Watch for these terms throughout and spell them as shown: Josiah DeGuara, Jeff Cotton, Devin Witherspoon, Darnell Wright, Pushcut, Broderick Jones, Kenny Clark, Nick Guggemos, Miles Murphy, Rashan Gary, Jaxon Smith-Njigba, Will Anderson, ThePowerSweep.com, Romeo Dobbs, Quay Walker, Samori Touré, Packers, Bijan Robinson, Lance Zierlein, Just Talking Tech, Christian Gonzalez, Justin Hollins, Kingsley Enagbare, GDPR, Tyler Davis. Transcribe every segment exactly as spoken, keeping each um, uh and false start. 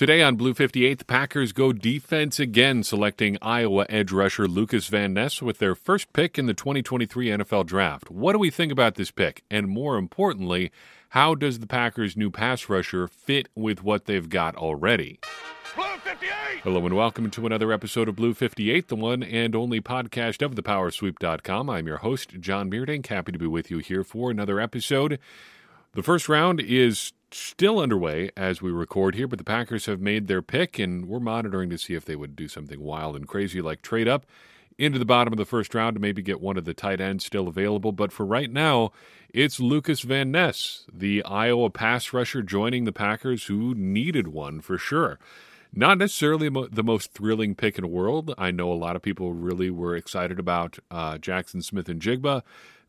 Today on Blue fifty-eight, the Packers go defense again, selecting Iowa edge rusher Lukas Van Ness with their first pick in the twenty twenty-three N F L Draft. What do we think about this pick? And more importantly, how does the Packers' new pass rusher fit with what they've got already? Blue fifty-eight! Hello and welcome to another episode of Blue fifty-eight, the one and only podcast of the power sweep dot com. I'm your host, John Meerdink. Happy to be with you here for another episode. The first round is still underway as we record here, but the Packers have made their pick, and we're monitoring to see if they would do something wild and crazy like trade up into the bottom of the first round to maybe get one of the tight ends still available. But for right now, it's Lukas Van Ness, the Iowa pass rusher, joining the Packers, who needed one for sure. Not necessarily the most thrilling pick in the world. I know a lot of people really were excited about uh, Jaxon Smith-Njigba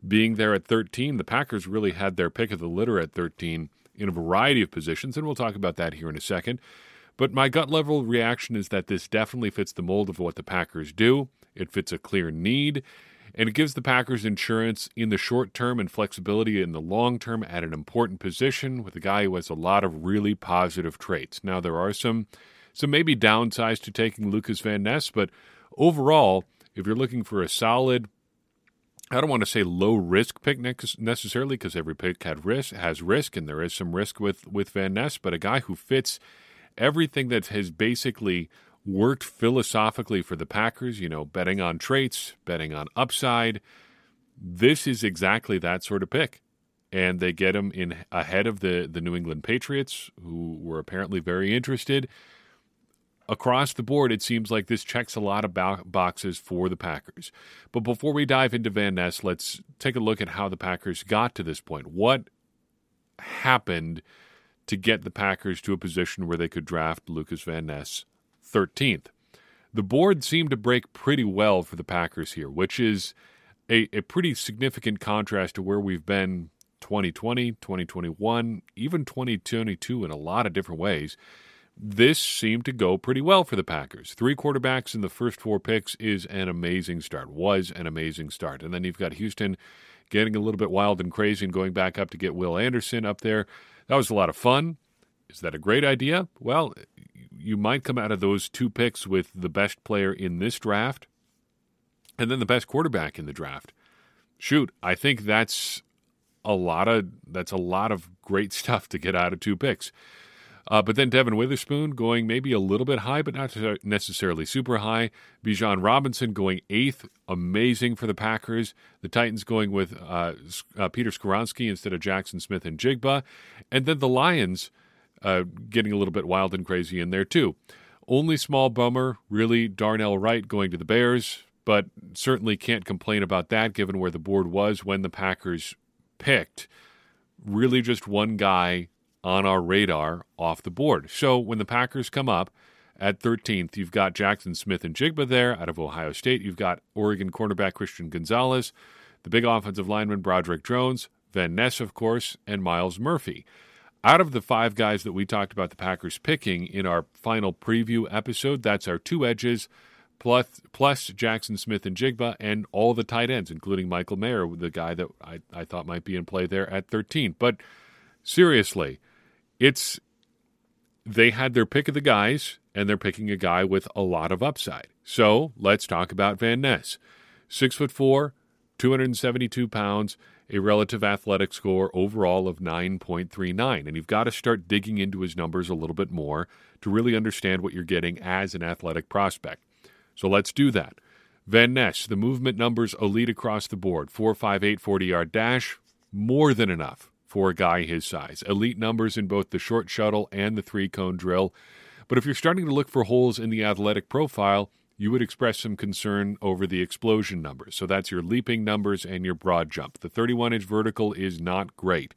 being there at thirteen. The Packers really had their pick of the litter at thirteen in a variety of positions, and we'll talk about that here in a second. But my gut level reaction is that this definitely fits the mold of what the Packers do. It fits a clear need, and it gives the Packers insurance in the short term and flexibility in the long term at an important position with a guy who has a lot of really positive traits. Now, there are some, some maybe downsides to taking Lukas Van Ness, but overall, if you're looking for a solid, I don't want to say low-risk pick necessarily, because every pick had risk, has risk, and there is some risk with, with Van Ness, but a guy who fits everything that has basically worked philosophically for the Packers, you know, betting on traits, betting on upside. This is exactly that sort of pick, and they get him in ahead of the, the New England Patriots, who were apparently very interested. Across the board, it seems like this checks a lot of boxes for the Packers. But before we dive into Van Ness, let's take a look at how the Packers got to this point. What happened to get the Packers to a position where they could draft Lukas Van Ness thirteenth? The board seemed to break pretty well for the Packers here, which is a, a pretty significant contrast to where we've been twenty twenty, twenty twenty-one, even twenty twenty-two in a lot of different ways. This seemed to go pretty well for the Packers. Three quarterbacks in the first four picks is an amazing start, was an amazing start. And then you've got Houston getting a little bit wild and crazy and going back up to get Will Anderson up there. That was a lot of fun. Is that a great idea? Well, you might come out of those two picks with the best player in this draft and then the best quarterback in the draft. Shoot, I think that's a lot of, that's a lot of great stuff to get out of two picks. Uh, but then Devin Witherspoon going maybe a little bit high, but not necessarily super high. Bijan Robinson going eighth, amazing for the Packers. The Titans going with uh, uh, Peter Skoronski instead of Jaxon Smith-Njigba. And then the Lions uh, getting a little bit wild and crazy in there too. Only small bummer, really, Darnell Wright going to the Bears, but certainly can't complain about that given where the board was when the Packers picked. Really just one guy on our radar off the board. So when the Packers come up at thirteenth, you've got Jaxon Smith-Njigba there out of Ohio State. You've got Oregon cornerback Christian Gonzalez, the big offensive lineman Broderick Jones, Van Ness, of course, and Miles Murphy. Out of the five guys that we talked about the Packers picking in our final preview episode, that's our two edges, plus, plus Jaxon Smith-Njigba and all the tight ends, including Michael Mayer, the guy that I, I thought might be in play there at thirteen. But seriously, It's they had their pick of the guys, and they're picking a guy with a lot of upside. So let's talk about Van Ness. Six foot four, two hundred seventy-two pounds, a relative athletic score overall of nine point three nine. And you've got to start digging into his numbers a little bit more to really understand what you're getting as an athletic prospect. So let's do that. Van Ness, the movement numbers elite across the board. four five eight, forty-yard dash, more than enough for a guy his size. Elite numbers in both the short shuttle and the three-cone drill. But if you're starting to look for holes in the athletic profile, you would express some concern over the explosion numbers. So that's your leaping numbers and your broad jump. The thirty-one inch vertical is not great.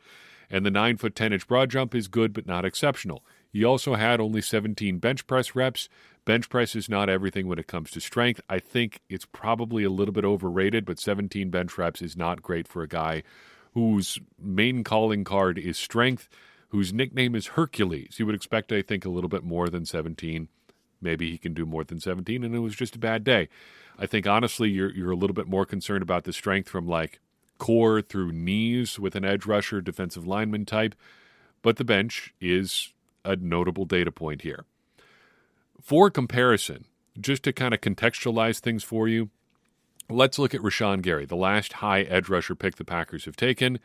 And the nine foot ten inch broad jump is good but not exceptional. He also had only seventeen bench press reps. Bench press is not everything when it comes to strength. I think it's probably a little bit overrated, but seventeen bench reps is not great for a guy whose main calling card is strength, whose nickname is Hercules. You would expect, I think, a little bit more than seventeen. Maybe he can do more than seventeen, and it was just a bad day. I think, honestly, you're you're a little bit more concerned about the strength from, like, core through knees with an edge rusher, defensive lineman type, but the bench is a notable data point here. For comparison, just to kind of contextualize things for you, let's look at Rashan Gary, the last high edge rusher pick the Packers have taken.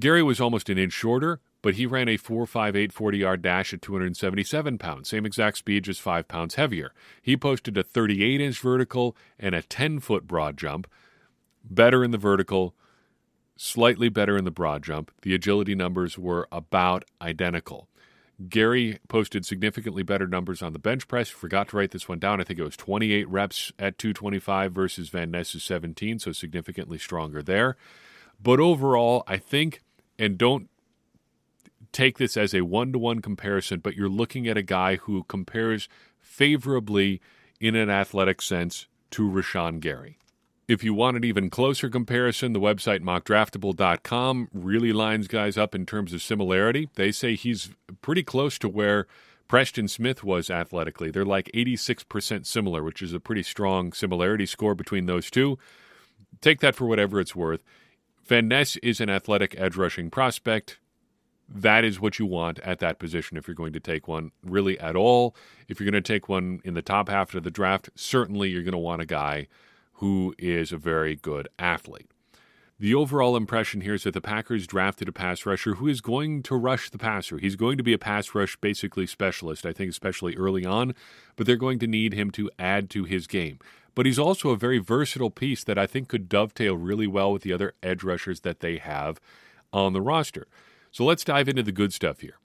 Gary was almost an inch shorter, but he ran a four five eight forty-yard dash at two hundred seventy-seven pounds, same exact speed, just five pounds heavier. He posted a thirty-eight inch vertical and a ten foot broad jump. Better in the vertical, slightly better in the broad jump. The agility numbers were about identical. Gary posted significantly better numbers on the bench press. Forgot to write this one down. I think it was twenty-eight reps at two twenty-five versus Van Ness's seventeen, so significantly stronger there. But overall, I think, and don't take this as a one-to-one comparison, but you're looking at a guy who compares favorably in an athletic sense to Rashan Gary. If you want an even closer comparison, the website mock draftable dot com really lines guys up in terms of similarity. They say he's pretty close to where Preston Smith was athletically. They're like eighty-six percent similar, which is a pretty strong similarity score between those two. Take that for whatever it's worth. Van Ness is an athletic edge rushing prospect. That is what you want at that position if you're going to take one really at all. If you're going to take one in the top half of the draft, certainly you're going to want a guy who is a very good athlete. The overall impression here is that the Packers drafted a pass rusher who is going to rush the passer. He's going to be a pass rush basically specialist, I think especially early on, but they're going to need him to add to his game. But he's also a very versatile piece that I think could dovetail really well with the other edge rushers that they have on the roster. So let's dive into the good stuff here.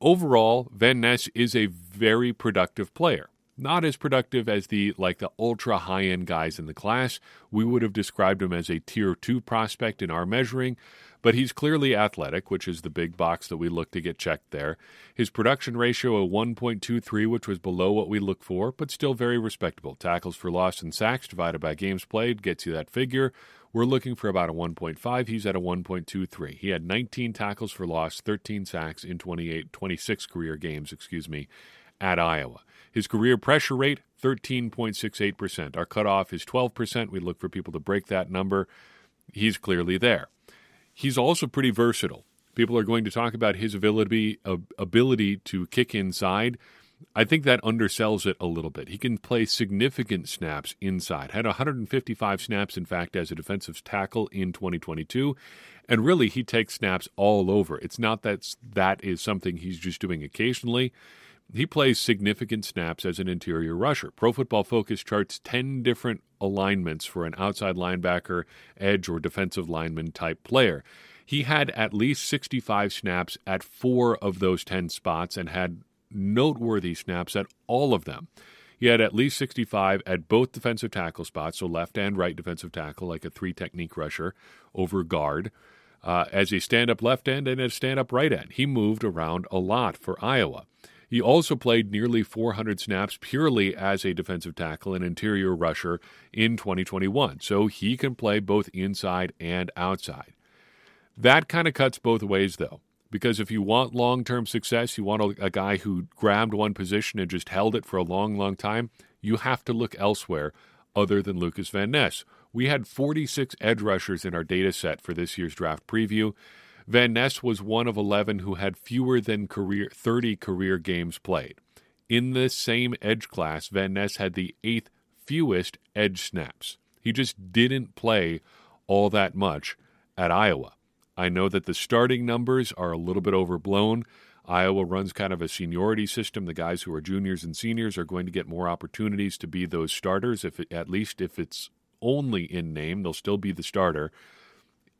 Overall, Van Ness is a very productive player. Not as productive as the like the ultra high-end guys in the class. We would have described him as a tier two prospect in our measuring, but he's clearly athletic, which is the big box that we look to get checked there. His production ratio of one point two three, which was below what we look for, but still very respectable. Tackles for loss and sacks divided by games played gets you that figure. We're looking for about a one point five. He's at a one point two three. He had nineteen tackles for loss, thirteen sacks in twenty-eight, twenty-six career games, excuse me, at Iowa. His career pressure rate, thirteen point six eight percent. Our cutoff is twelve percent. We look for people to break that number. He's clearly there. He's also pretty versatile. People are going to talk about his ability, ability to kick inside. I think that undersells it a little bit. He can play significant snaps inside. Had one hundred fifty-five snaps, in fact, as a defensive tackle in twenty twenty-two. And really, he takes snaps all over. It's not that that is something he's just doing occasionally. He plays significant snaps as an interior rusher. Pro Football Focus charts ten different alignments for an outside linebacker, edge, or defensive lineman type player. He had at least sixty-five snaps at four of those ten spots and had noteworthy snaps at all of them. He had at least sixty-five at both defensive tackle spots, so left and right defensive tackle, like a three-technique rusher over guard, uh, as a stand-up left end and a stand-up right end. He moved around a lot for Iowa. He also played nearly four hundred snaps purely as a defensive tackle and interior rusher in twenty twenty-one, so he can play both inside and outside. That kind of cuts both ways, though, because if you want long-term success, you want a, a guy who grabbed one position and just held it for a long, long time, you have to look elsewhere other than Lukas Van Ness. We had forty-six edge rushers in our data set for this year's draft preview. Van Ness was one of eleven who had fewer than career thirty career games played. In this same edge class, Van Ness had the eighth fewest edge snaps. He just didn't play all that much at Iowa. I know that the starting numbers are a little bit overblown. Iowa runs kind of a seniority system. The guys who are juniors and seniors are going to get more opportunities to be those starters, if it, at least if it's only in name, they'll still be the starter.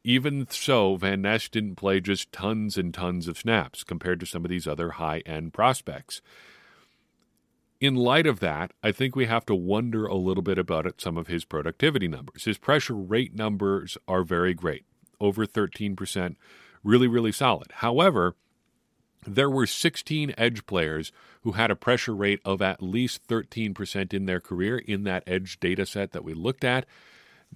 Even so, Van Ness didn't play just tons and tons of snaps compared to some of these other high-end prospects. In light of that, I think we have to wonder a little bit about it, some of his productivity numbers. His pressure rate numbers are very great, over thirteen percent, really, really solid. However, there were sixteen edge players who had a pressure rate of at least thirteen percent in their career in that edge data set that we looked at.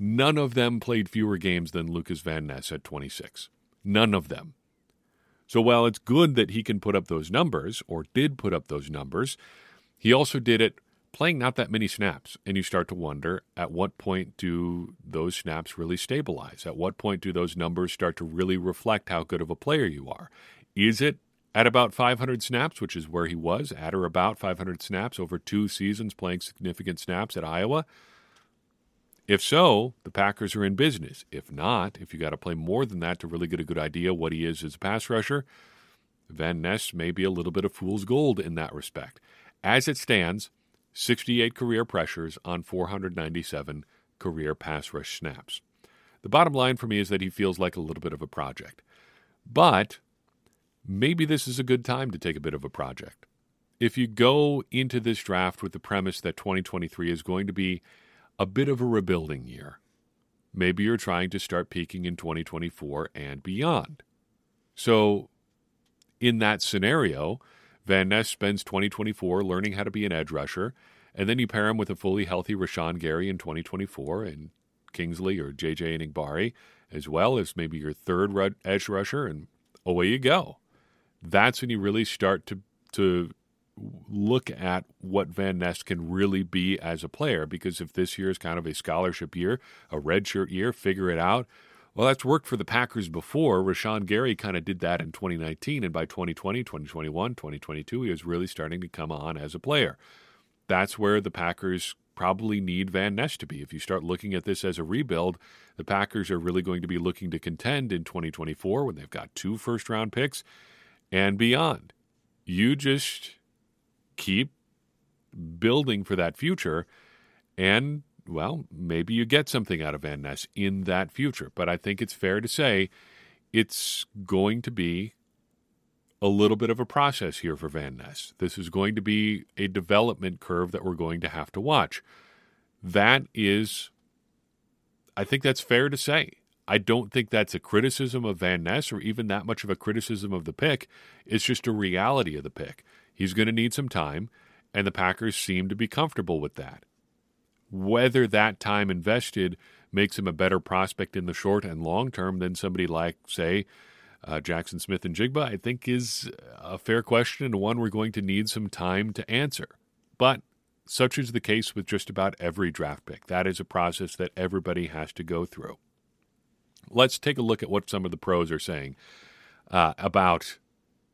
None of them played fewer games than Lukas Van Ness at twenty-six. None of them. So while it's good that he can put up those numbers, or did put up those numbers, he also did it playing not that many snaps. And you start to wonder, at what point do those snaps really stabilize? At what point do those numbers start to really reflect how good of a player you are? Is it At about five hundred snaps, which is where he was, at or about five hundred snaps over two seasons playing significant snaps at Iowa. If so, the Packers are in business. If not, if you got to play more than that to really get a good idea what he is as a pass rusher, Van Ness may be a little bit of fool's gold in that respect. As it stands, sixty-eight career pressures on four hundred ninety-seven career pass rush snaps. The bottom line for me is that he feels like a little bit of a project. But maybe this is a good time to take a bit of a project. If you go into this draft with the premise that twenty twenty-three is going to be a bit of a rebuilding year, maybe you're trying to start peaking in twenty twenty-four and beyond. So in that scenario, Van Ness spends twenty twenty-four learning how to be an edge rusher, and then you pair him with a fully healthy Rashan Gary in twenty twenty-four and Kingsley or J J Enagbare, as well as maybe your third edge rusher, and away you go. That's when you really start to to look at what Van Ness can really be as a player, because if this year is kind of a scholarship year, a redshirt year, figure it out. Well, that's worked for the Packers before. Rashan Gary kind of did that in twenty nineteen, and by twenty twenty, twenty twenty-one, twenty twenty-two, he was really starting to come on as a player. That's where the Packers probably need Van Ness to be. If you start looking at this as a rebuild, the Packers are really going to be looking to contend in twenty twenty-four when they've got two first-round picks and beyond. You just keep building for that future, and, well, maybe you get something out of Van Ness in that future. But I think it's fair to say it's going to be a little bit of a process here for Van Ness. This is going to be a development curve that we're going to have to watch. That is, I think that's fair to say. I don't think that's a criticism of Van Ness or even that much of a criticism of the pick. It's just a reality of the pick. He's going to need some time, and the Packers seem to be comfortable with that. Whether that time invested makes him a better prospect in the short and long term than somebody like, say, Uh, Jaxon Smith-Njigba, I think, is a fair question and one we're going to need some time to answer. But such is the case with just about every draft pick. That is a process that everybody has to go through. Let's take a look at what some of the pros are saying uh, about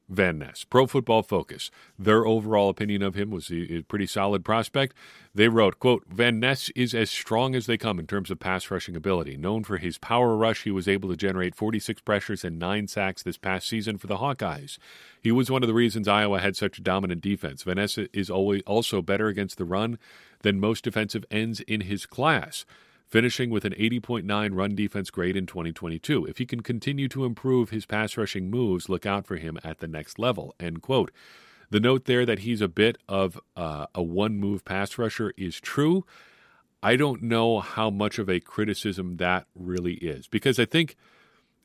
Van Ness. Pro Football Focus, their overall opinion of him was a pretty solid prospect. They wrote, quote, Van Ness is as strong as they come in terms of pass rushing ability. Known for his power rush, he was able to generate forty-six pressures and nine sacks this past season for the Hawkeyes. He was one of the reasons Iowa had such a dominant defense. Van Ness is always also better against the run than most defensive ends in his class, finishing with an eighty point nine run defense grade in twenty twenty-two. If he can continue to improve his pass rushing moves, look out for him at the next level, end quote. The note there that he's a bit of uh, a one-move pass rusher is true. I don't know how much of a criticism that really is, because I think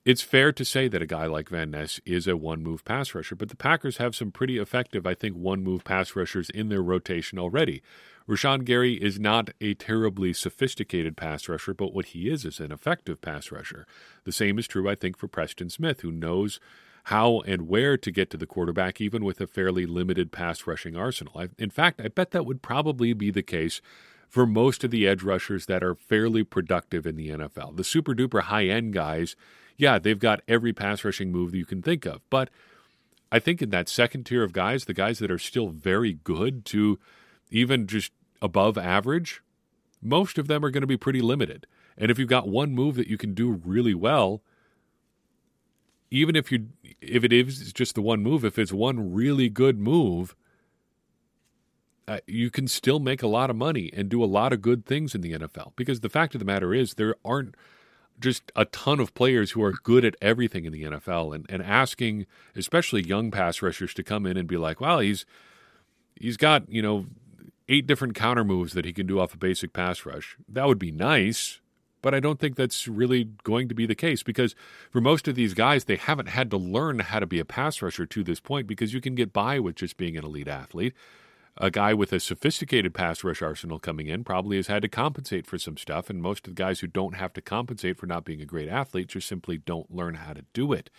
it's fair to say that a guy like Van Ness is a one-move pass rusher, but the Packers have some pretty effective, I think, one-move pass rushers in their rotation already. Rashan Gary is not a terribly sophisticated pass rusher, but what he is is an effective pass rusher. The same is true, I think, for Preston Smith, who knows how and where to get to the quarterback, even with a fairly limited pass rushing arsenal. I, in fact, I bet that would probably be the case for most of the edge rushers that are fairly productive in the N F L. The super-duper high-end guys, yeah, they've got every pass-rushing move that you can think of. But I think in that second tier of guys, the guys that are still very good to even just above average, most of them are going to be pretty limited. And if you've got one move that you can do really well, even if you if it is just the one move, if it's one really good move, Uh, you can still make a lot of money and do a lot of good things in the N F L, because the fact of the matter is there aren't just a ton of players who are good at everything in the N F L, and, and asking especially young pass rushers to come in and be like, well, he's he's got, you know, eight different counter moves that he can do off a basic pass rush. That would be nice, but I don't think that's really going to be the case, because for most of these guys, they haven't had to learn how to be a pass rusher to this point, because you can get by with just being an elite athlete. A guy with a sophisticated pass rush arsenal coming in probably has had to compensate for some stuff, and most of the guys who don't have to compensate for not being a great athlete just simply don't learn how to do it.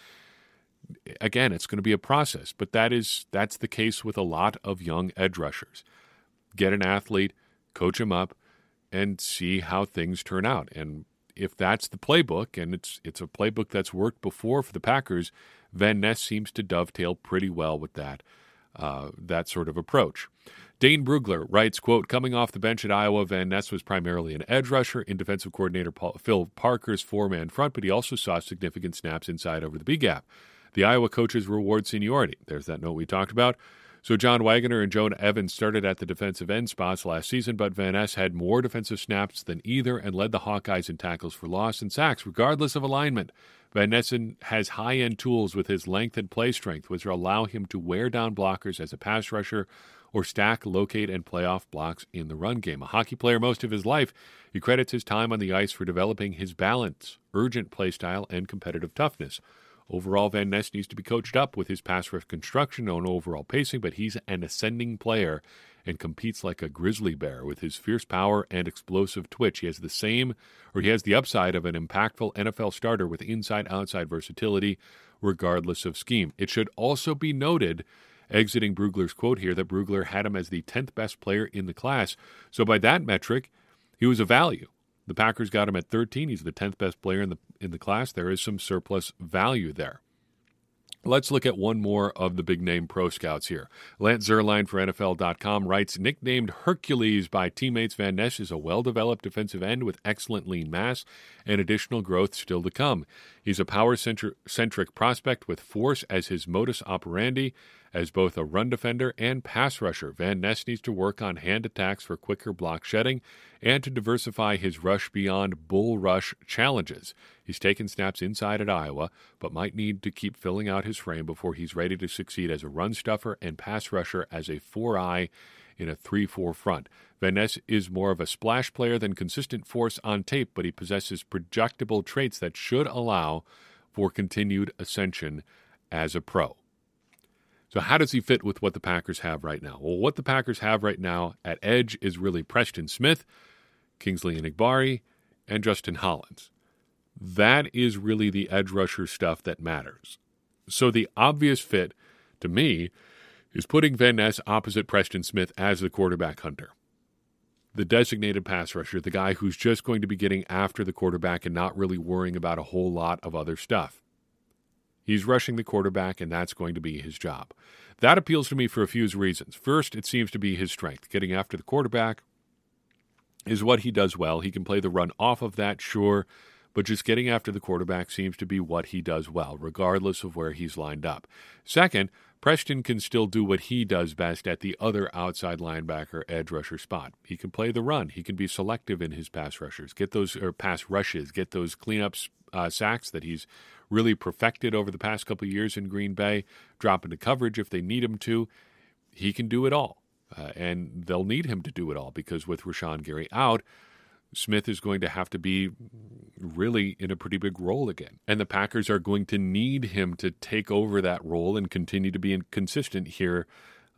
Again, it's going to be a process, but that is that's the case with a lot of young edge rushers. Get an athlete, coach him up, and see how things turn out. And if that's the playbook, and it's it's a playbook that's worked before for the Packers, Van Ness seems to dovetail pretty well with that uh, that sort of approach. Dane Brugler writes, quote, coming off the bench at Iowa, Van Ness was primarily an edge rusher in defensive coordinator Paul, Phil Parker's four-man front, but he also saw significant snaps inside over the B-gap. The Iowa coaches reward seniority. There's that note we talked about. So John Wagoner and Jonah Evans started at the defensive end spots last season, but Van Ness had more defensive snaps than either and led the Hawkeyes in tackles for loss and sacks, regardless of alignment. Van Ness has high-end tools with his length and play strength, which allow him to wear down blockers as a pass rusher, or stack, locate, and play off blocks in the run game. A hockey player most of his life, he credits his time on the ice for developing his balance, urgent play style, and competitive toughness. Overall, Van Ness needs to be coached up with his pass rush construction on overall pacing, but he's an ascending player and competes like a grizzly bear with his fierce power and explosive twitch. He has the same, or he has the upside of an impactful N F L starter with inside-outside versatility, regardless of scheme. It should also be noted, exiting Brugler's quote here, that Brugler had him as the tenth best player in the class. So by that metric, he was a value. The Packers got him at thirteen. He's the tenth best player in the in the class. There is some surplus value there. Let's look at one more of the big-name pro scouts here. Lance Zierlein for N F L dot com writes, nicknamed Hercules by teammates, Van Ness is a well-developed defensive end with excellent lean mass and additional growth still to come. He's a power-centric prospect with force as his modus operandi as both a run defender and pass rusher. Van Ness needs to work on hand attacks for quicker block shedding and to diversify his rush beyond bull rush challenges. He's taken snaps inside at Iowa, but might need to keep filling out his frame before he's ready to succeed as a run stuffer and pass rusher as a four-eye in a three four front. Van Ness is more of a splash player than consistent force on tape, but he possesses projectable traits that should allow for continued ascension as a pro. So how does he fit with what the Packers have right now? Well, what the Packers have right now at edge is really Preston Smith, Kingsley Enagbare, and Justin Hollins. That is really the edge rusher stuff that matters. So the obvious fit, to me, is putting Van Ness opposite Preston Smith as the quarterback hunter, the designated pass rusher, the guy who's just going to be getting after the quarterback and not really worrying about a whole lot of other stuff. He's rushing the quarterback, and that's going to be his job. That appeals to me for a few reasons. First, it seems to be his strength. Getting after the quarterback is what he does well. He can play the run off of that, sure, but just getting after the quarterback seems to be what he does well, regardless of where he's lined up. Second, Preston can still do what he does best at the other outside linebacker edge rusher spot. He can play the run. He can be selective in his pass rushers, get those or pass rushes, get those cleanups, uh, sacks that he's really perfected over the past couple of years in Green Bay, drop into coverage if they need him to. He can do it all, uh, and they'll need him to do it all because with Rashan Gary out, Smith is going to have to be really in a pretty big role again. And the Packers are going to need him to take over that role and continue to be consistent here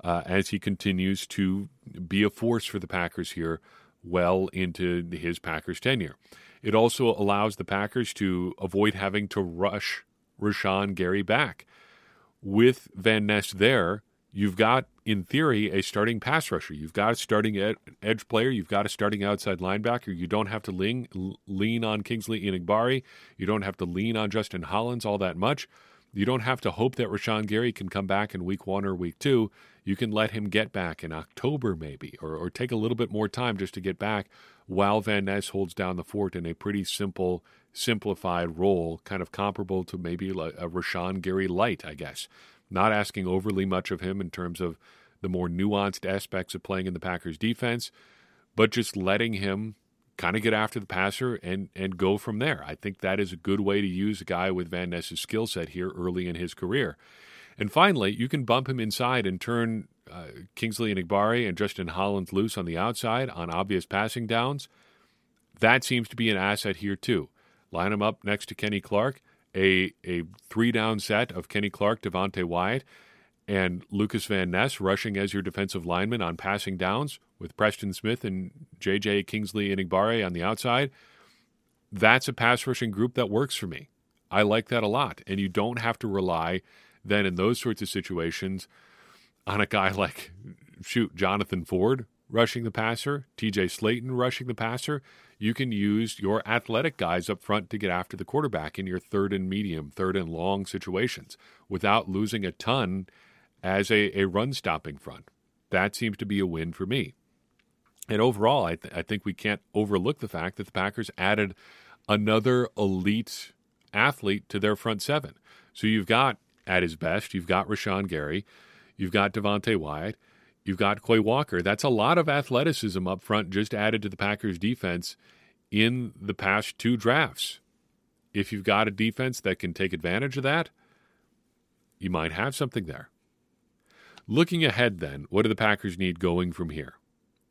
uh, as he continues to be a force for the Packers here well into his Packers tenure. It also allows the Packers to avoid having to rush Rashan Gary back. With Van Ness there, you've got, in theory, a starting pass rusher. You've got a starting ed- edge player. You've got a starting outside linebacker. You don't have to lean, lean on Kingsley Enagbare. You don't have to lean on Justin Hollins all that much. You don't have to hope that Rashan Gary can come back in week one or week two. You can let him get back in October maybe, or, or take a little bit more time just to get back while Van Ness holds down the fort in a pretty simple, simplified role, kind of comparable to maybe a Rashan Gary light, I guess. Not asking overly much of him in terms of the more nuanced aspects of playing in the Packers defense, but just letting him kind of get after the passer and and go from there. I think that is a good way to use a guy with Van Ness's skill set here early in his career. And finally, you can bump him inside and turn uh, Kingsley Enagbare and Justin Hollins loose on the outside on obvious passing downs. That seems to be an asset here too. Line him up next to Kenny Clark. A a three-down set of Kenny Clark, Devontae Wyatt, and Lukas Van Ness rushing as your defensive lineman on passing downs with Preston Smith and J J Kingsley Enagbare on the outside. That's a pass rushing group that works for me. I like that a lot. And you don't have to rely then in those sorts of situations on a guy like, shoot, Jonathan Ford rushing the passer, T J Slayton rushing the passer, you can use your athletic guys up front to get after the quarterback in your third and medium, third and long situations without losing a ton as a, a run-stopping front. That seems to be a win for me. And overall, I, th- I think we can't overlook the fact that the Packers added another elite athlete to their front seven. So you've got, at his best, you've got Rashan Gary, you've got Devontae Wyatt, you've got Quay Walker. That's a lot of athleticism up front just added to the Packers' defense in the past two drafts. If you've got a defense that can take advantage of that, you might have something there. Looking ahead then, what do the Packers need going from here?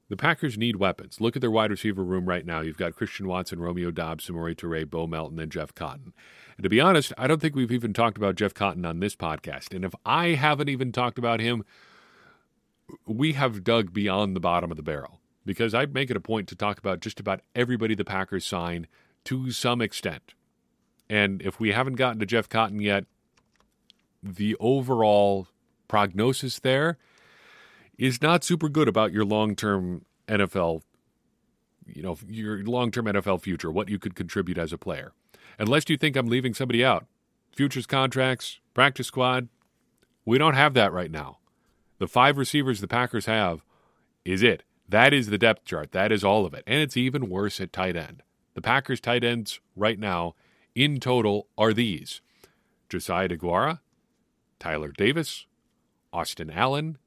The Packers need weapons. Look at their wide receiver room right now. You've got Christian Watson, Romeo Dobbs, Samori Touré, Bo Melton, and Jeff Cotton. And to be honest, I don't think we've even talked about Jeff Cotton on this podcast. And if I haven't even talked about him, we have dug beyond the bottom of the barrel, because I make it a point to talk about just about everybody the Packers sign to some extent. And if we haven't gotten to Jeff Cotton yet, the overall prognosis there is not super good about your long-term N F L, you know, your long-term N F L future, what you could contribute as a player. Unless you think I'm leaving somebody out. Futures contracts, practice squad, we don't have that right now. The five receivers the Packers have is it. That is the depth chart. That is all of it. And it's even worse at tight end. The Packers' tight ends right now in total are these: Josiah DeGuara, Tyler Davis, Austin Allen,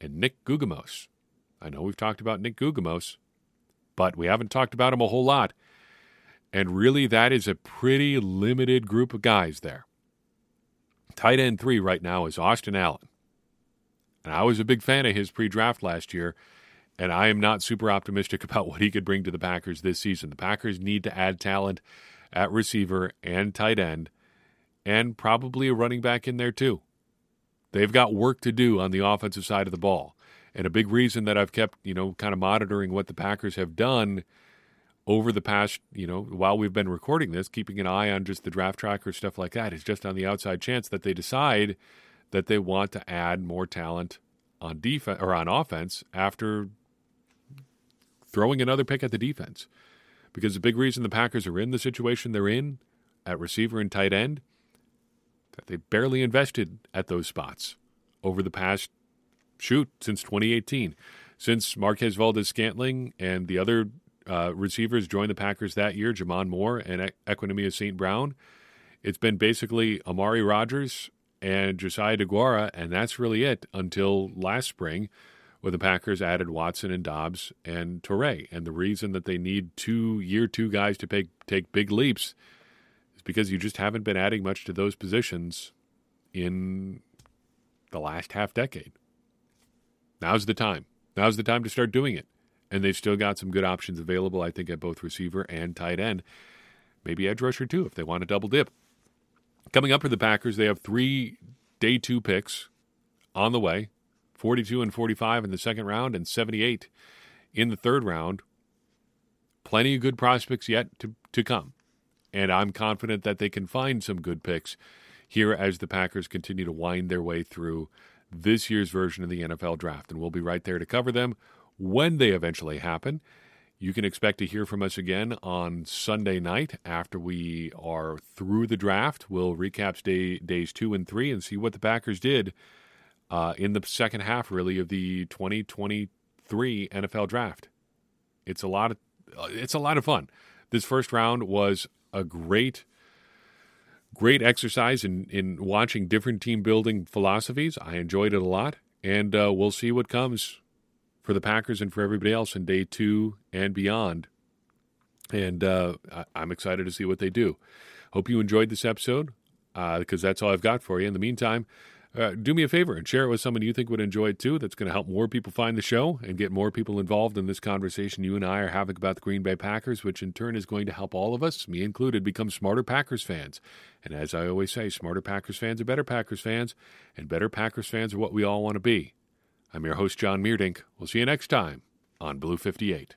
and Nick Guggemos. I know we've talked about Nick Guggemos, but we haven't talked about him a whole lot. And really, that is a pretty limited group of guys there. Tight end three right now is Austin Allen. And I was a big fan of his pre-draft last year, and I am not super optimistic about what he could bring to the Packers this season. The Packers need to add talent at receiver and tight end, and probably a running back in there too. They've got work to do on the offensive side of the ball. And a big reason that I've kept, you know, kind of monitoring what the Packers have done over the past, you know, while we've been recording this, keeping an eye on just the draft tracker, stuff like that, is just on the outside chance that they decide that they want to add more talent on defense or on offense after throwing another pick at the defense. Because the big reason the Packers are in the situation they're in at receiver and tight end, that they barely invested at those spots over the past, shoot, since twenty eighteen. Since Marquez Valdes-Scantling and the other uh, receivers joined the Packers that year, Jamon Moore and Equinemius Saint Brown, it's been basically Amari Rodgers and Josiah DeGuara, and that's really it until last spring when the Packers added Watson and Dobbs and Touré. And the reason that they need two year two guys to take, take big leaps, because you just haven't been adding much to those positions in the last half decade. Now's the time. Now's the time to start doing it. And they've still got some good options available, I think, at both receiver and tight end. Maybe edge rusher, too, if they want to double dip. Coming up for the Packers, they have three day two picks on the way, forty-two and forty-five in the second round and seventy-eight in the third round. Plenty of good prospects yet to, to come. And I'm confident that they can find some good picks here as the Packers continue to wind their way through this year's version of the N F L draft. And we'll be right there to cover them when they eventually happen. You can expect to hear from us again on Sunday night after we are through the draft. We'll recap day, days two and three and see what the Packers did uh, in the second half, really, of the twenty twenty-three N F L draft. It's a lot of, it's a lot of fun. This first round was a great, great exercise in, in watching different team-building philosophies. I enjoyed it a lot, and uh, we'll see what comes for the Packers and for everybody else in day two and beyond. And uh, I, I'm excited to see what they do. Hope you enjoyed this episode, because uh, that's all I've got for you. In the meantime, uh, do me a favor and share it with someone you think would enjoy it too. That's going to help more people find the show and get more people involved in this conversation you and I are having about the Green Bay Packers, which in turn is going to help all of us, me included, become smarter Packers fans. And as I always say, smarter Packers fans are better Packers fans, and better Packers fans are what we all want to be. I'm your host, John Meerdink. We'll see you next time on Blue fifty-eight.